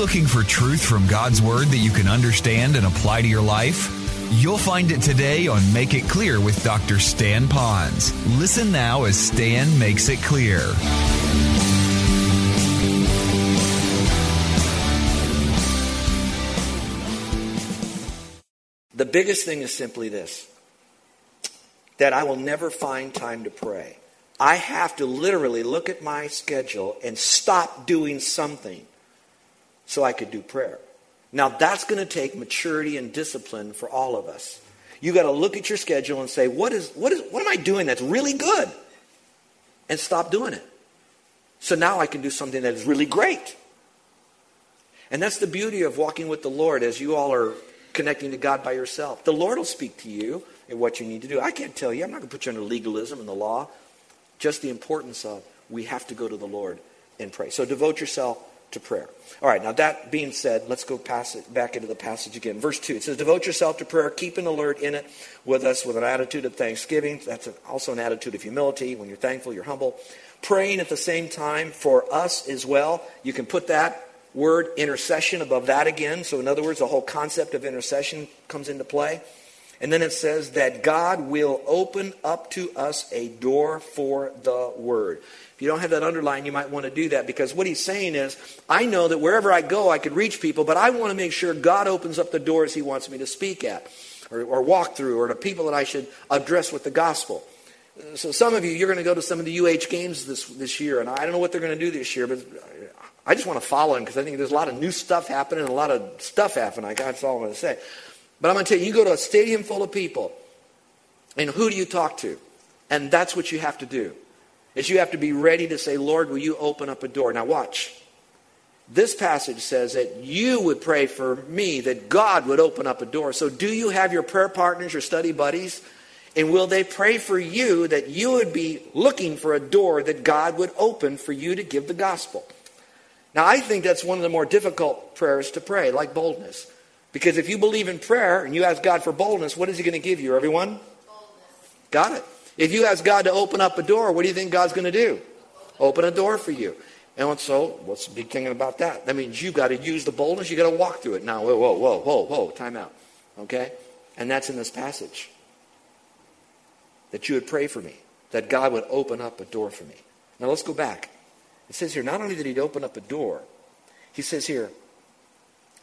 looking for truth from God's Word that you can understand and apply to your life? You'll find it today on Make It Clear with Dr. Stan Pons. Listen now as Stan makes it clear. The biggest thing is simply this, that I will never find time to pray. I have to literally look at my schedule and stop doing something so I could do prayer. Now, that's going to take maturity and discipline for all of us. You got to look at your schedule and say, what am I doing that's really good? And stop doing it. So now I can do something that is really great. And that's the beauty of walking with the Lord as you all are connecting to God by yourself. The Lord will speak to you and what you need to do. I can't tell you. I'm not going to put you under legalism and the law. Just the importance of we have to go to the Lord and pray. So devote yourself to prayer. All right, now that being said, let's go back into the passage again. Verse 2, it says, devote yourself to prayer, keep an alert in it with us with an attitude of thanksgiving. That's also an attitude of humility. When you're thankful, you're humble. Praying at the same time for us as well. You can put that word intercession above that again. So in other words, the whole concept of intercession comes into play. And then it says that God will open up to us a door for the word. If you don't have that underlined, you might want to do that, because what he's saying is, I know that wherever I go, I could reach people, but I want to make sure God opens up the doors he wants me to speak at or walk through, or to people that I should address with the gospel. So some of you, you're going to go to some of the games this year, and I don't know what they're going to do this year, but I just want to follow him because I think there's a lot of new stuff happening and a lot of stuff happening. That's all I'm going to say. But I'm going to tell you, you go to a stadium full of people, and who do you talk to? And that's what you have to do, is you have to be ready to say, Lord, will you open up a door? Now watch. This passage says that you would pray for me, that God would open up a door. So do you have your prayer partners, your study buddies? And will they pray for you that you would be looking for a door that God would open for you to give the gospel? Now I think that's one of the more difficult prayers to pray, like boldness. Because if you believe in prayer and you ask God for boldness, what is he going to give you, everyone? Boldness. Got it. If you ask God to open up a door, what do you think God's going to do? Open a door for you. And so, what's the big thing about that? That means you've got to use the boldness. You've got to walk through it. Now, whoa, time out. Okay? And that's in this passage. That you would pray for me. That God would open up a door for me. Now, let's go back. It says here, not only did he open up a door, he says here,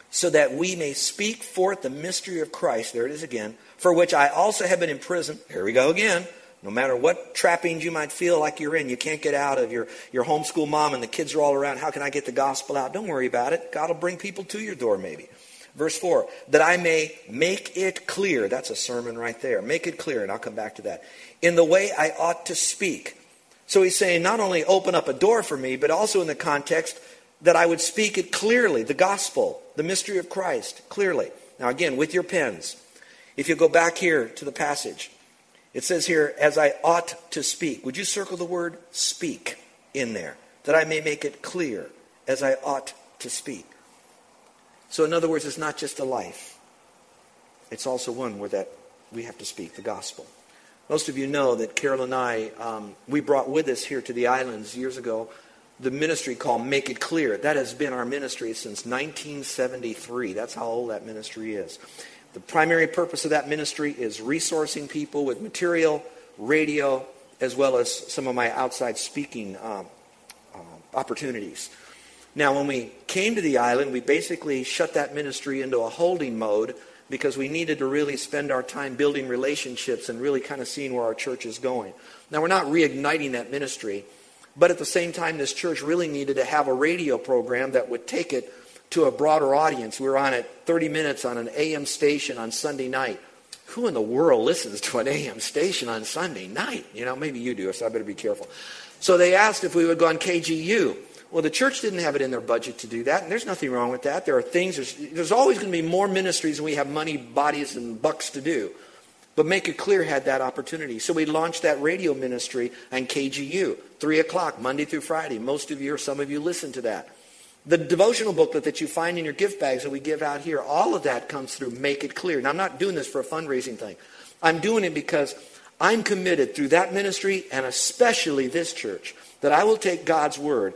so that we may speak forth the mystery of Christ, there it is again, for which I also have been in prison. Here we go again. No matter what trappings you might feel like you're in, you can't get out of your homeschool mom and the kids are all around. How can I get the gospel out? Don't worry about it. God will bring people to your door maybe. Verse 4, that I may make it clear. That's a sermon right there. Make it clear, and I'll come back to that. In the way I ought to speak. So he's saying not only open up a door for me, but also in the context that I would speak it clearly, the gospel, the mystery of Christ, clearly. Now again, with your pens, if you go back here to the passage, it says here, as I ought to speak. Would you circle the word speak in there? That I may make it clear, as I ought to speak. So in other words, it's not just a life. It's also one where that we have to speak the gospel. Most of you know that Carol and I, we brought with us here to the islands years ago the ministry called Make It Clear. That has been our ministry since 1973. That's how old that ministry is. The primary purpose of that ministry is resourcing people with material, radio, as well as some of my outside speaking opportunities. Now, when we came to the island, we basically shut that ministry into a holding mode because we needed to really spend our time building relationships and really kind of seeing where our church is going. Now, we're not reigniting that ministry, but at the same time, this church really needed to have a radio program that would take it to a broader audience. We were on at 30 minutes on an AM station on Sunday night. Who in the world listens to an AM station on Sunday night? You know, maybe you do, so I better be careful. So they asked if we would go on KGU. Well, the church didn't have it in their budget to do that, and there's nothing wrong with that. There are things, there's always going to be more ministries than we have money, bodies, and bucks to do. But Make It Clear had that opportunity. So we launched that radio ministry on KGU, 3 o'clock, Monday through Friday. Most of you or some of you listen to that. The devotional booklet that you find in your gift bags that we give out here, all of that comes through Make It Clear. Now, I'm not doing this for a fundraising thing. I'm doing it because I'm committed through that ministry and especially this church that I will take God's word.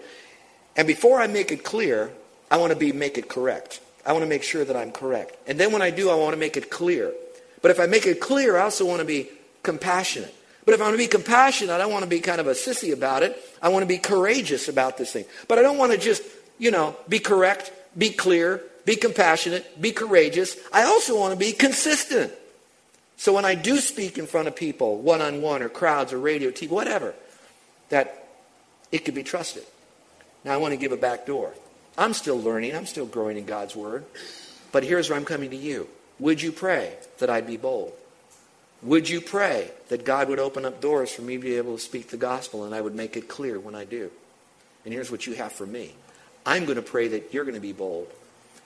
And before I make it clear, I want to make it correct. I want to make sure that I'm correct. And then when I do, I want to make it clear. But if I make it clear, I also want to be compassionate. But if I want to be compassionate, I don't want to be kind of a sissy about it. I want to be courageous about this thing. But I don't want to just, be correct, be clear, be compassionate, be courageous. I also want to be consistent. So when I do speak in front of people, one-on-one or crowds or radio, TV, whatever, that it could be trusted. Now I want to give a back door. I'm still learning. I'm still growing in God's word. But here's where I'm coming to you. Would you pray that I'd be bold? Would you pray that God would open up doors for me to be able to speak the gospel and I would make it clear when I do? And here's what you have for me. I'm going to pray that you're going to be bold.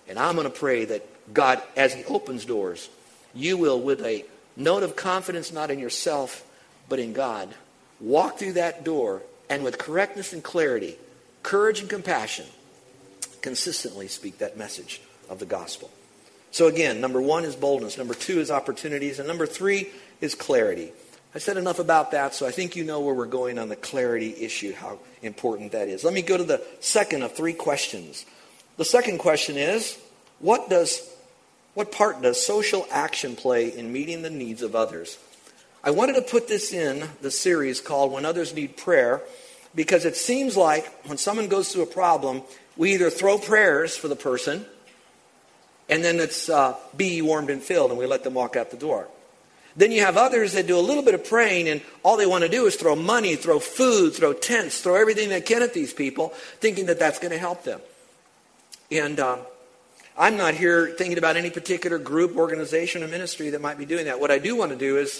And I'm going to pray that God, as he opens doors, you will, with a note of confidence not in yourself but in God, walk through that door and with correctness and clarity, courage and compassion, consistently speak that message of the gospel. So again, number one is boldness. Number two is opportunities. And number three is clarity. I said enough about that, so I think you know where we're going on the clarity issue, how important that is. Let me go to the second of three questions. The second question is, what part does social action play in meeting the needs of others? I wanted to put this in the series called When Others Need Prayer, because it seems like when someone goes through a problem, we either throw prayers for the person, and then it's be warmed and filled, and we let them walk out the door. Then you have others that do a little bit of praying, and all they want to do is throw money, throw food, throw tents, throw everything they can at these people, thinking that that's going to help them. And I'm not here thinking about any particular group, organization, or ministry that might be doing that. What I do want to do is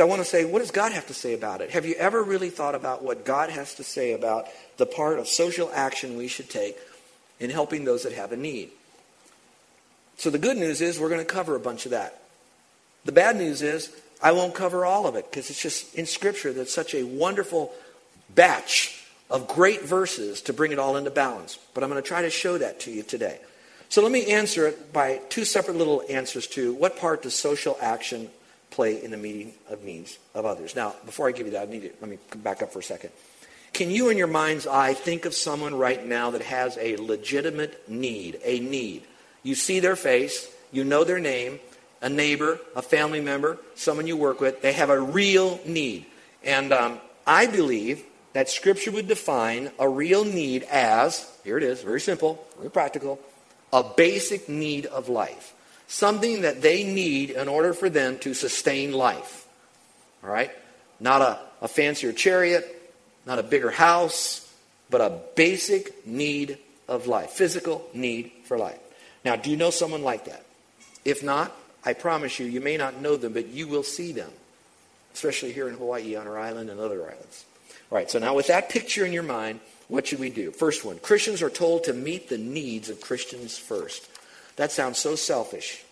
I want to say, what does God have to say about it? Have you ever really thought about what God has to say about the part of social action we should take in helping those that have a need? So the good news is we're going to cover a bunch of that. The bad news is I won't cover all of it, because it's just in Scripture that's such a wonderful batch of great verses to bring it all into balance. But I'm going to try to show that to you today. So let me answer it by two separate little answers to what part does social action play in the meeting of needs of others. Now, before I give you that, let me back up for a second. Can you in your mind's eye think of someone right now that has a legitimate need, a need? You see their face, you know their name, a neighbor, a family member, someone you work with, they have a real need. And I believe that Scripture would define a real need as, here it is, very simple, very practical, a basic need of life. Something that they need in order for them to sustain life. All right? Not a fancier chariot, not a bigger house, but a basic need of life. Physical need for life. Now, do you know someone like that? If not, I promise you, you may not know them, but you will see them. Especially here in Hawaii on our island and other islands. All right, so now with that picture in your mind, what should we do? First one, Christians are told to meet the needs of Christians first. That sounds so selfish.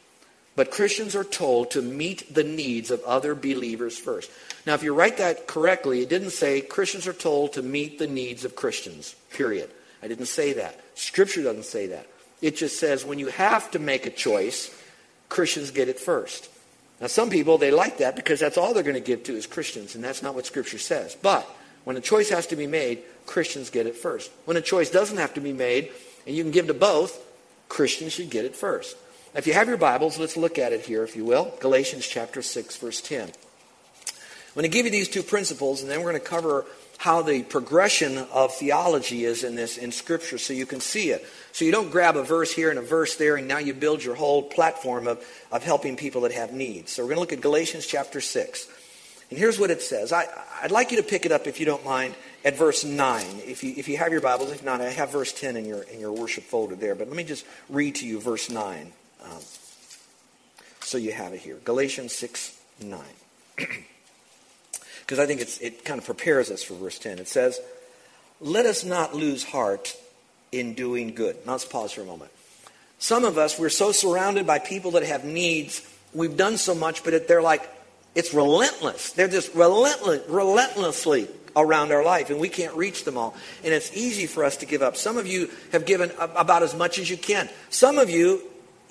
But Christians are told to meet the needs of other believers first. Now, if you write that correctly, it didn't say Christians are told to meet the needs of Christians, period. I didn't say that. Scripture doesn't say that. It just says when you have to make a choice, Christians get it first. Now, some people, they like that because that's all they're going to give to is Christians, and that's not what Scripture says. But when a choice has to be made, Christians get it first. When a choice doesn't have to be made, and you can give to both, Christians should get it first. Now, if you have your Bibles, let's look at it here, if you will. Galatians chapter 6, verse 10. I'm going to give you these two principles, and then we're going to cover how the progression of theology is in this in Scripture so you can see it. So you don't grab a verse here and a verse there, and now you build your whole platform of helping people that have needs. So we're going to look at Galatians chapter 6. And here's what it says. I'd like you to pick it up, if you don't mind, at verse 9. If you have your Bibles, if not, I have verse 10 in your worship folder there. But let me just read to you verse 9. So you have it here. Galatians 6, 9. Because I think it kind of prepares us for verse 10. It says, "Let us not lose heart in doing good." Now let's pause for a moment. Some of us, we're so surrounded by people that have needs. We've done so much, but they're like, it's relentless. They're just relentlessly around our life, and we can't reach them all. And it's easy for us to give up. Some of you have given about as much as you can. Some of you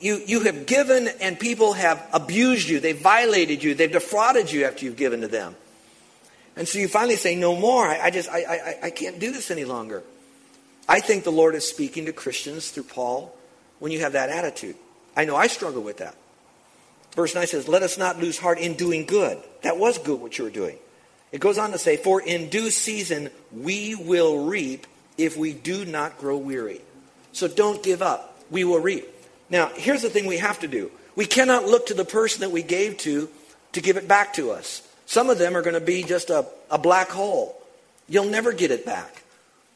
have given, and people have abused you. They've violated you. They've defrauded you after you've given to them. And so you finally say, no more. I can't do this any longer. I think the Lord is speaking to Christians through Paul when you have that attitude. I know I struggle with that. Verse 9 says, let us not lose heart in doing good. That was good what you were doing. It goes on to say, for in due season we will reap if we do not grow weary. So don't give up. We will reap. Now, here's the thing we have to do. We cannot look to the person that we gave to give it back to us. Some of them are going to be just a black hole. You'll never get it back.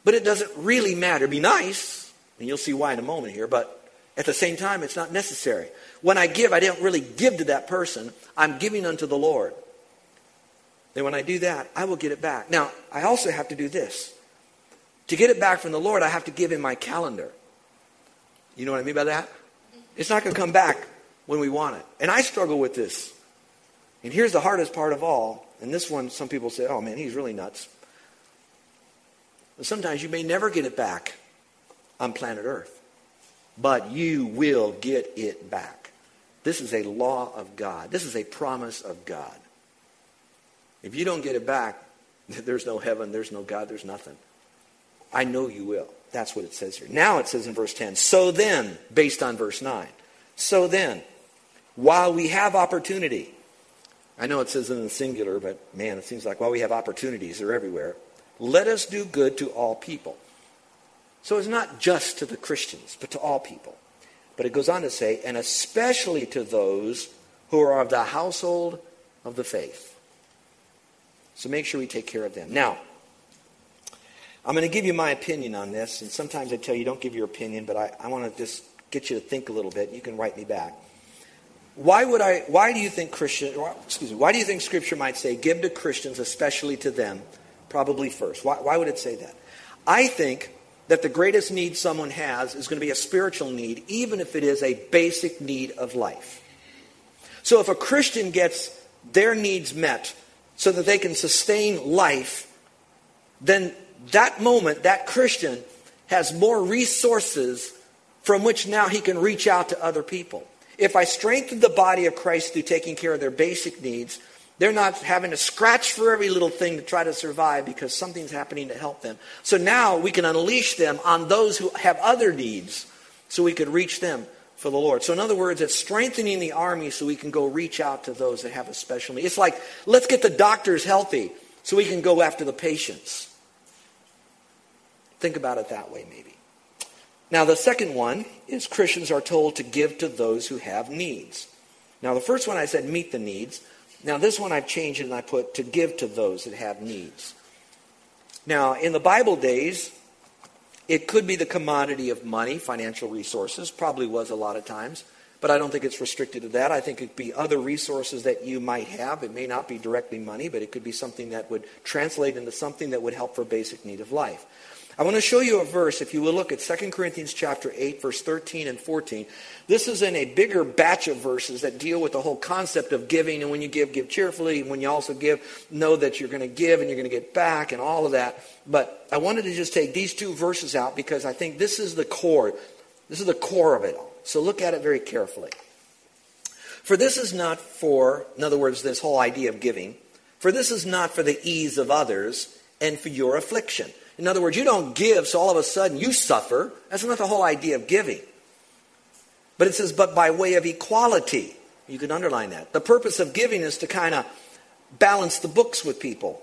But it doesn't really matter. It'd be nice, and you'll see why in a moment here, but at the same time, it's not necessary. When I give, I don't really give to that person. I'm giving unto the Lord. And when I do that, I will get it back. Now, I also have to do this. To get it back from the Lord, I have to give him my calendar. You know what I mean by that? It's not going to come back when we want it. And I struggle with this. And here's the hardest part of all. And this one, some people say, oh man, he's really nuts. But sometimes you may never get it back on planet Earth. But you will get it back. This is a law of God. This is a promise of God. If you don't get it back, there's no heaven, there's no God, there's nothing. I know you will. That's what it says here. Now it says in verse 10, so then, based on verse 9, so then, while we have opportunity, I know it says in the singular, but man, it seems like while we have opportunities, they're everywhere, let us do good to all people. So it's not just to the Christians, but to all people. But it goes on to say, and especially to those who are of the household of the faith. So make sure we take care of them. Now, I'm going to give you my opinion on this. And sometimes I tell you, don't give your opinion, but I want to just get you to think a little bit. You can write me back. Why do you think Scripture might say, give to Christians, especially to them, probably first? Why would it say that? I think that the greatest need someone has is going to be a spiritual need, even if it is a basic need of life. So if a Christian gets their needs met so that they can sustain life, then that moment, that Christian has more resources from which now he can reach out to other people. If I strengthen the body of Christ through taking care of their basic needs, they're not having to scratch for every little thing to try to survive because something's happening to help them. So now we can unleash them on those who have other needs so we could reach them for the Lord. So in other words, it's strengthening the army so we can go reach out to those that have a special need. It's like, let's get the doctors healthy so we can go after the patients. Think about it that way maybe. Now the second one is Christians are told to give to those who have needs. Now the first one I said meet the needs. Now, this one I've changed and I put to give to those that have needs. Now, in the Bible days, it could be the commodity of money, financial resources, probably was a lot of times, but I don't think it's restricted to that. I think it could be other resources that you might have. It may not be directly money, but it could be something that would translate into something that would help for basic need of life. I want to show you a verse, if you will look at 2 Corinthians chapter 8, verse 13 and 14. This is in a bigger batch of verses that deal with the whole concept of giving. And when you give cheerfully. And when you also give, know that you're going to give and you're going to get back and all of that. But I wanted to just take these two verses out because I think this is the core. This is the core of it all. So look at it very carefully. For this is not for, in other words, this whole idea of giving. For this is not for the ease of others and for your affliction. In other words, you don't give, so all of a sudden you suffer. That's not the whole idea of giving. But it says, but by way of equality. You can underline that. The purpose of giving is to kind of balance the books with people.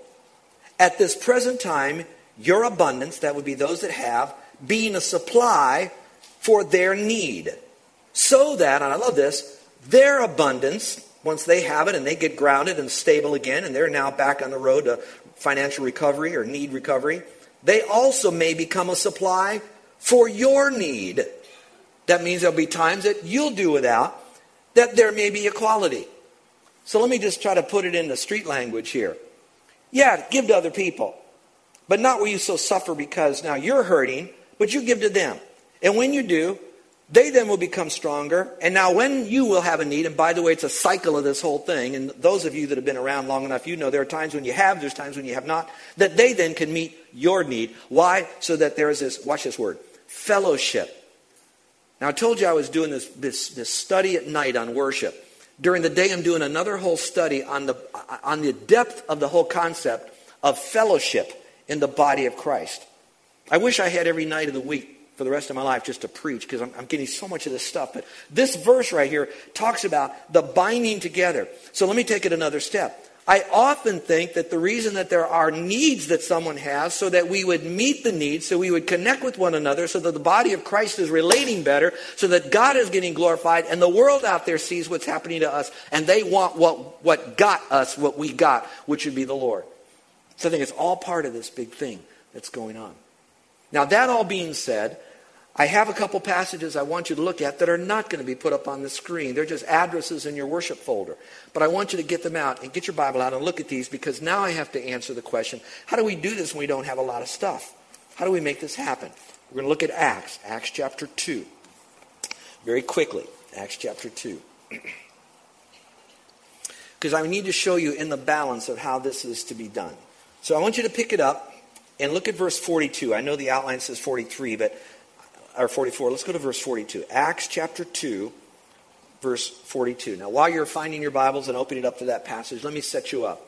At this present time, your abundance, that would be those that have, being a supply for their need. So that, and I love this, their abundance, once they have it and they get grounded and stable again, and they're now back on the road to financial recovery or need recovery, they also may become a supply for your need. That means there'll be times that you'll do without, that there may be equality. So let me just try to put it in the street language here. Yeah, give to other people, but not where you so suffer because now you're hurting, but you give to them. And when you do, they then will become stronger. And now when you will have a need, and by the way, it's a cycle of this whole thing. And those of you that have been around long enough, you know there are times when you have, there's times when you have not, that they then can meet your need. Why? So that there is this, watch this word, fellowship. Now I told you I was doing this study at night on worship. During the day I'm doing another whole study on the depth of the whole concept of fellowship in the body of Christ. I wish I had every night of the week for the rest of my life just to preach, because I'm getting so much of this stuff. But this verse right here talks about the binding together. So let me take it another step. I often think that the reason that there are needs that someone has, so that we would meet the needs, so we would connect with one another, so that the body of Christ is relating better, so that God is getting glorified, and the world out there sees what's happening to us, and they want what got us, what we got, which would be the Lord. So I think it's all part of this big thing that's going on. Now, that all being said, I have a couple passages I want you to look at that are not going to be put up on the screen. They're just addresses in your worship folder. But I want you to get them out and get your Bible out and look at these, because now I have to answer the question, how do we do this when we don't have a lot of stuff? How do we make this happen? We're going to look at Acts, Acts chapter 2. Very quickly, Acts chapter 2. Because I need to show you in the balance of how this is to be done. So I want you to pick it up and look at verse 42. I know the outline says 43, but... or 44, let's go to verse 42. Acts chapter 2, verse 42. Now, while you're finding your Bibles and opening it up to that passage, let me set you up.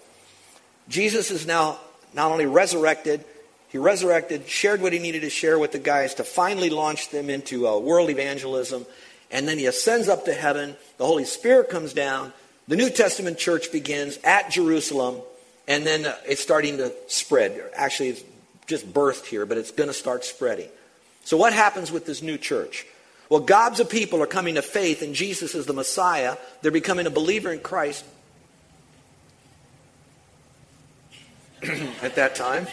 Jesus is now not only resurrected, he resurrected, shared what he needed to share with the guys to finally launch them into world evangelism, and then he ascends up to heaven, the Holy Spirit comes down, the New Testament church begins at Jerusalem, and then it's starting to spread. Actually, it's just birthed here, but it's going to start spreading. So what happens with this new church? Well, gobs of people are coming to faith in Jesus as the Messiah. They're becoming a believer in Christ at that time.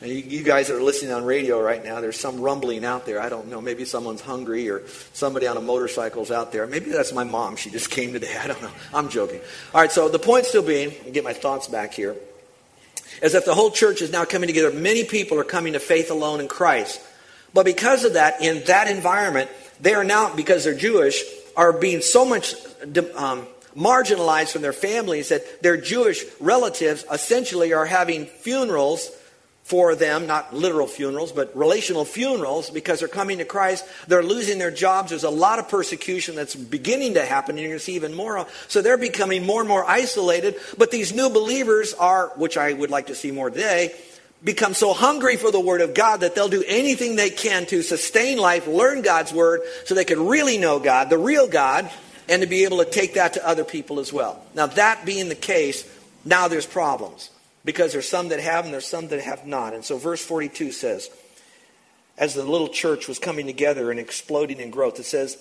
And you guys that are listening on radio right now, there's some rumbling out there. I don't know. Maybe someone's hungry or somebody on a motorcycle's out there. Maybe that's my mom. She just came today. I don't know. I'm joking. All right, so the point still being, let me get my thoughts back here, is that the whole church is now coming together. Many people are coming to faith alone in Christ. But because of that, in that environment, they are now, because they're Jewish, are being so much marginalized from their families that their Jewish relatives essentially are having funerals for them, not literal funerals, but relational funerals, because they're coming to Christ. They're losing their jobs. There's a lot of persecution that's beginning to happen, and you're going to see even more. So they're becoming more and more isolated. But these new believers are, which I would like to see more today, become so hungry for the Word of God that they'll do anything they can to sustain life, learn God's Word, so they can really know God, the real God, and to be able to take that to other people as well. Now, that being the case, now there's problems, because there's some that have and there's some that have not. And so verse 42 says, as the little church was coming together and exploding in growth, it says,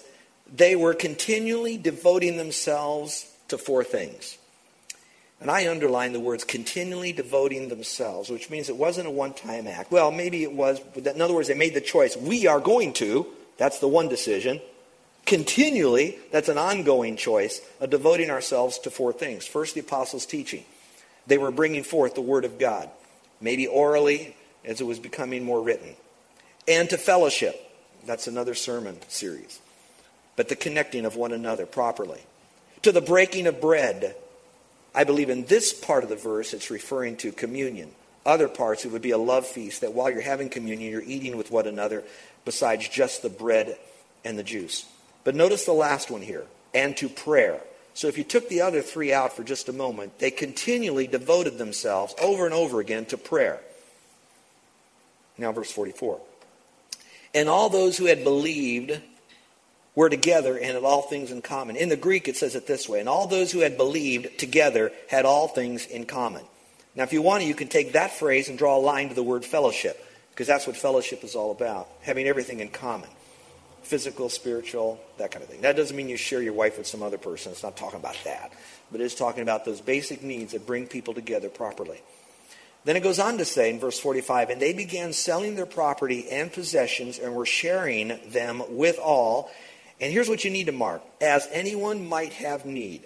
they were continually devoting themselves to four things. And I underline the words continually devoting themselves, which means it wasn't a one-time act. Well, maybe it was. But in other words, they made the choice. We are going to. That's the one decision. Continually, that's an ongoing choice of devoting ourselves to four things. First, the apostles' teaching. They were bringing forth the Word of God, maybe orally as it was becoming more written. And to fellowship. That's another sermon series. But the connecting of one another properly. To the breaking of bread. I believe in this part of the verse, it's referring to communion. Other parts, it would be a love feast, that while you're having communion, you're eating with one another besides just the bread and the juice. But notice the last one here, and to prayer. So if you took the other three out for just a moment, they continually devoted themselves over and over again to prayer. Now verse 44. And all those who had believed were together and had all things in common. In the Greek, it says it this way. And all those who had believed together had all things in common. Now, if you want to, you can take that phrase and draw a line to the word fellowship, because that's what fellowship is all about, having everything in common, physical, spiritual, that kind of thing. That doesn't mean you share your wife with some other person. It's not talking about that. But it's talking about those basic needs that bring people together properly. Then it goes on to say in verse 45, and they began selling their property and possessions and were sharing them with all. And here's what you need to mark. As anyone might have need.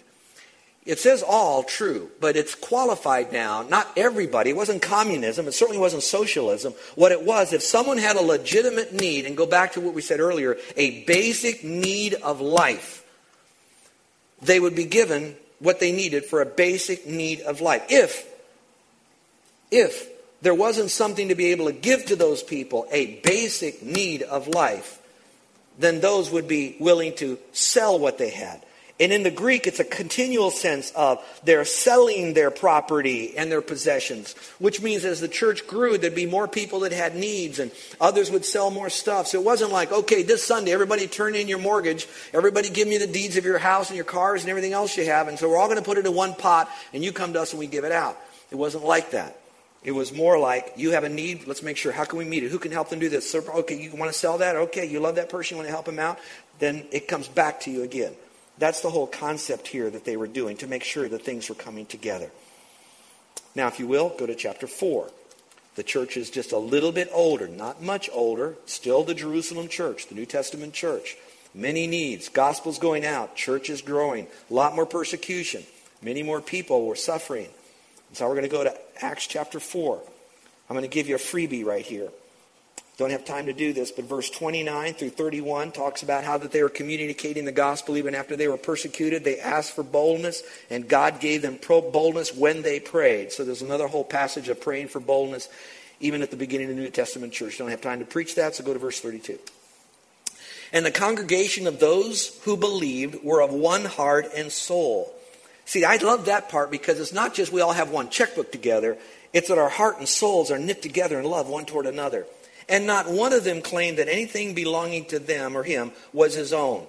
It says all true, but it's qualified now. Not everybody. It wasn't communism. It certainly wasn't socialism. What it was, if someone had a legitimate need, and go back to what we said earlier, a basic need of life, they would be given what they needed for a basic need of life. If there wasn't something to be able to give to those people, a basic need of life, then those would be willing to sell what they had. And in the Greek, it's a continual sense of they're selling their property and their possessions, which means as the church grew, there'd be more people that had needs and others would sell more stuff. So it wasn't like, okay, this Sunday, everybody turn in your mortgage. Everybody give me the deeds of your house and your cars and everything else you have. And so we're all going to put it in one pot and you come to us and we give it out. It wasn't like that. It was more like, you have a need, let's make sure, how can we meet it? Who can help them do this? So, okay, you want to sell that? Okay, you love that person, you want to help them out? Then it comes back to you again. That's the whole concept here that they were doing, to make sure that things were coming together. Now, if you will, go to chapter 4. The church is just a little bit older, not much older, still the Jerusalem church, the New Testament church. Many needs, gospel's going out, church is growing, a lot more persecution, many more people were suffering. So we're going to go to Acts chapter 4. I'm going to give you a freebie right here. Don't have time to do this, but verse 29 through 31 talks about how that they were communicating the gospel even after they were persecuted. They asked for boldness, and God gave them boldness when they prayed. So there's another whole passage of praying for boldness even at the beginning of the New Testament church. Don't have time to preach that, so go to verse 32. And the congregation of those who believed were of one heart and soul. See, I love that part because it's not just we all have one checkbook together. It's that our heart and souls are knit together in love one toward another. And not one of them claimed that anything belonging to them or him was his own.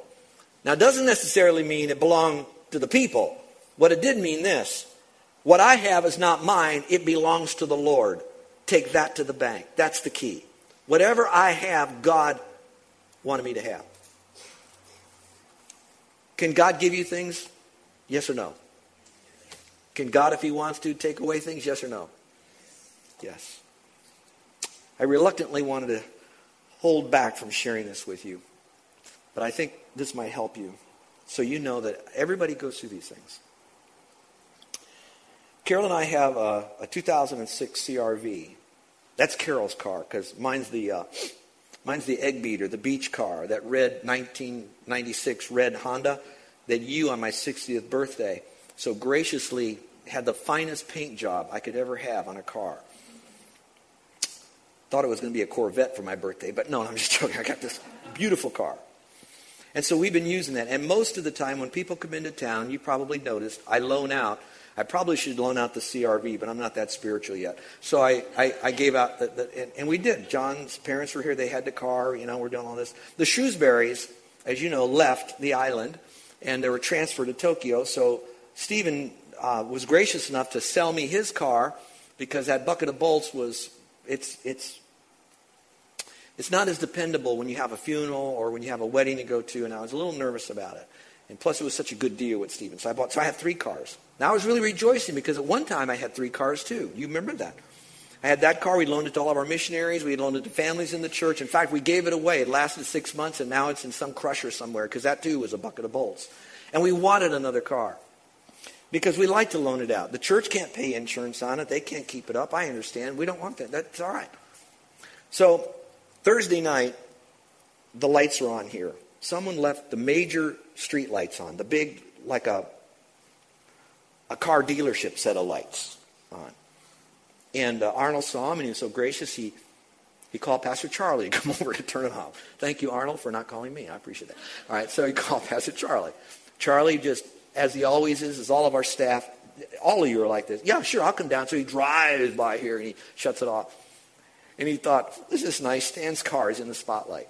Now, it doesn't necessarily mean it belonged to the people. What it did mean this: what I have is not mine, it belongs to the Lord. Take that to the bank. That's the key. Whatever I have, God wanted me to have. Can God give you things? Yes or no? Can God, if he wants to, take away things? Yes or no? Yes. I reluctantly wanted to hold back from sharing this with you, but I think this might help you so you know that everybody goes through these things. Carol and I have a 2006 CRV. That's Carol's car because mine's the egg beater, the beach car, that red 1996 red Honda that you on my 60th birthday so graciously had the finest paint job I could ever have on a car. Thought it was going to be a Corvette for my birthday, but no, I'm just joking. I got this beautiful car. And so we've been using that. And most of the time when people come into town, you probably noticed, I loan out. I probably should loan out the CRV, but I'm not that spiritual yet. So I gave out, and we did. John's parents were here. They had the car. You know, we're doing all this. The Shrewsburys, as you know, left the island, and they were transferred to Tokyo. So Stephen was gracious enough to sell me his car because that bucket of bolts was, it's not as dependable when you have a funeral or when you have a wedding to go to, and I was a little nervous about it. And plus it was such a good deal with Stephen. So I have 3 cars. Now I was really rejoicing because at one time I had 3 cars too. You remember that. I had that car. We loaned it to all of our missionaries. We loaned it to families in the church. In fact, we gave it away. It lasted 6 months, and now it's in some crusher somewhere because that too was a bucket of bolts. And we wanted another car because we like to loan it out. The church can't pay insurance on it. They can't keep it up. I understand. We don't want that. That's all right. So Thursday night, the lights are on here. Someone left the major street lights on, the big, like a car dealership set of lights on. And Arnold saw him, and he was so gracious, he called Pastor Charlie to come over to turn it off. Thank you, Arnold, for not calling me. I appreciate that. All right, so he called Pastor Charlie. Charlie just, as he always is all of our staff, all of you are like this. Yeah, sure, I'll come down. So he drives by here, and he shuts it off. And he thought, this is nice. Stan's car is in the spotlight.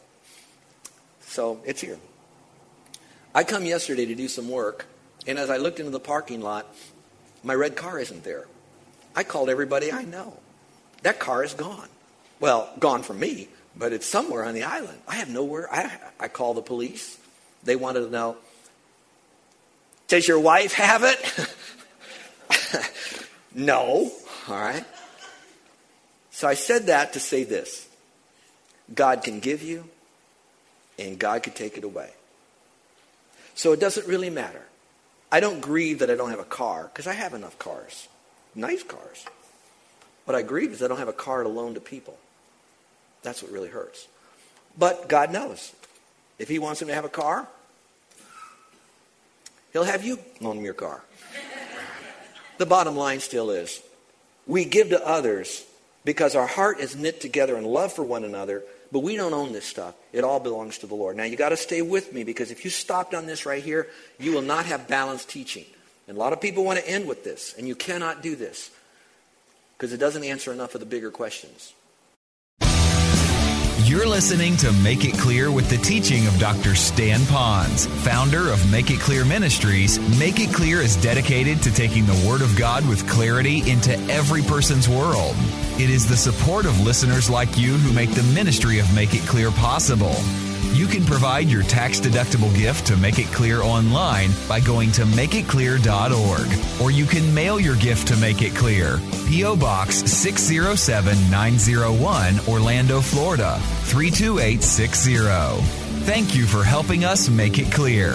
So it's here. I come yesterday to do some work, and as I looked into the parking lot, my red car isn't there. I called everybody I know. That car is gone. Well, gone from me, but it's somewhere on the island. I have nowhere. I call the police. They wanted to know, does your wife have it? No. All right. So I said that to say this. God can give you, and God can take it away. So it doesn't really matter. I don't grieve that I don't have a car, because I have enough cars. Nice cars. What I grieve is I don't have a car to loan to people. That's what really hurts. But God knows. If he wants him to have a car, he'll have you loan him your car. The bottom line still is, we give to others because our heart is knit together in love for one another, But we don't own this stuff. It all belongs to the Lord. Now, you got to stay with me, because if you stopped on this right here, you will not have balanced teaching. And a lot of people want to end with this, and you cannot do this, because it doesn't answer enough of the bigger questions. You're listening to Make It Clear with the teaching of Dr. Stan Pons, founder of Make It Clear Ministries. Make It Clear is dedicated to taking the Word of God with clarity into every person's world. It is the support of listeners like you who make the ministry of Make It Clear possible. You can provide your tax-deductible gift to Make It Clear online by going to makeitclear.org. Or you can mail your gift to Make It Clear, P.O. Box 607-901, Orlando, Florida, 32860. Thank you for helping us Make It Clear.